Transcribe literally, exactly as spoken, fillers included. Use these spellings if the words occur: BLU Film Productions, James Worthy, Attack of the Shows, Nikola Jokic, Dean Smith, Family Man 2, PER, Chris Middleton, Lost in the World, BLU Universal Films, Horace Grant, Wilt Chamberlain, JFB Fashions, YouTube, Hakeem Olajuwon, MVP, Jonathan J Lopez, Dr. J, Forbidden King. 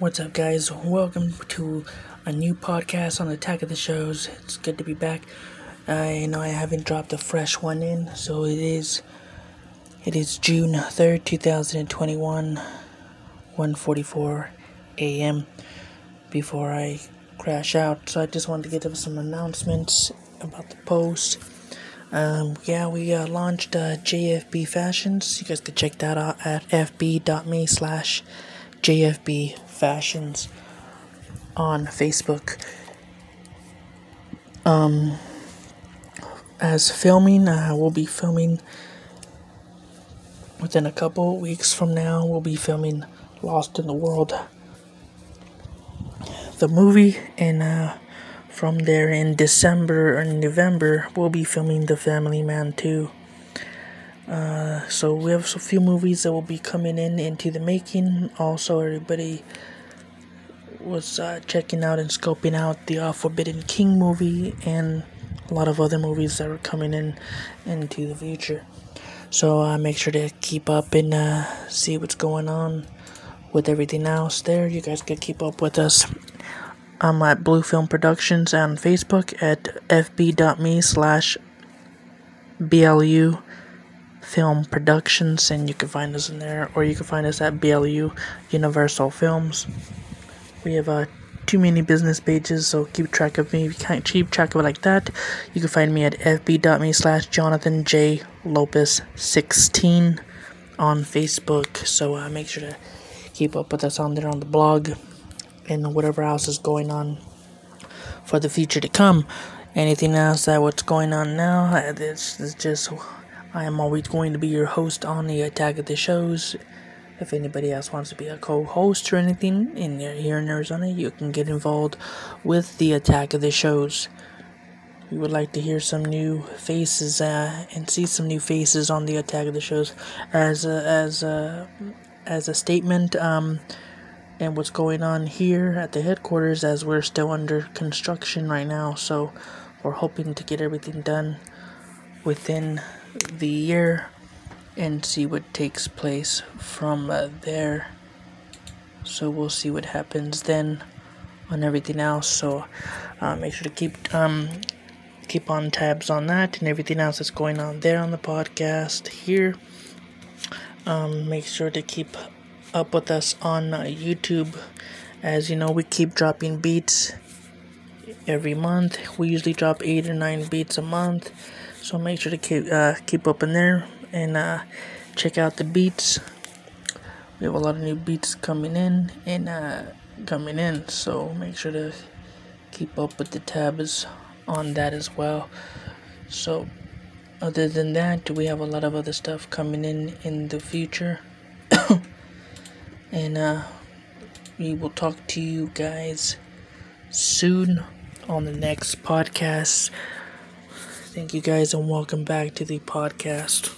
What's up, guys? Welcome to a new podcast on Attack of the Shows. It's good to be back. I know I haven't dropped a fresh one in, so it is it is June third, two thousand twenty-one, one forty-four a.m. before I crash out. So I just wanted to give some announcements about the post. Um, yeah, we uh, launched uh, J F B Fashions. You guys can check that out at fb.me slash J F B Fashions on Facebook. Um, as filming, uh, we'll be filming within a couple weeks from now. We'll be filming Lost in the World, the movie, and uh, from there in December or November, we'll be filming the Family Man two. Uh, so we have a few movies that will be coming in into the making. Also, everybody was uh, checking out and scoping out the uh, Forbidden King movie and a lot of other movies that were coming in into the future. So uh, make sure to keep up and uh, see what's going on with everything else there. You guys can keep up with us. I'm at B L U Film Productions on Facebook at fb.me slash BLU Film Productions, and you can find us in there, or you can find us at B L U Universal Films. We have uh, too many business pages, so keep track of me. If you can't keep track of it like that, you can find me at fb.me slash Jonathan J Lopez sixteen on Facebook. So uh, make sure to keep up with us on there, on the blog, and whatever else is going on for the future to come. Anything else that what's going on now, it's, it's just... I am always going to be your host on the Attack of the Shows. If anybody else wants to be a co-host or anything in here in Arizona, you can get involved with the Attack of the Shows. We would like to hear some new faces uh, and see some new faces on the Attack of the Shows as a, as a, as a statement. Um, and what's going on here at the headquarters, as we're still under construction right now. So we're hoping to get everything done within the year and see what takes place from uh, there. So we'll see what happens then on everything else. So uh, make sure to keep um keep on tabs on that and everything else that's going on there on the podcast here. Um, make sure to keep up with us on uh, YouTube. As you know, we keep dropping beats every month. We usually drop eight or nine beats a month. So make sure to keep uh, keep up in there and uh, check out the beats. We have a lot of new beats coming in and uh, coming in. So make sure to keep up with the tabs on that as well. So other than that, we have a lot of other stuff coming in in the future. and uh, we will talk to you guys soon on the next podcast. Thank you guys, and welcome back to the podcast.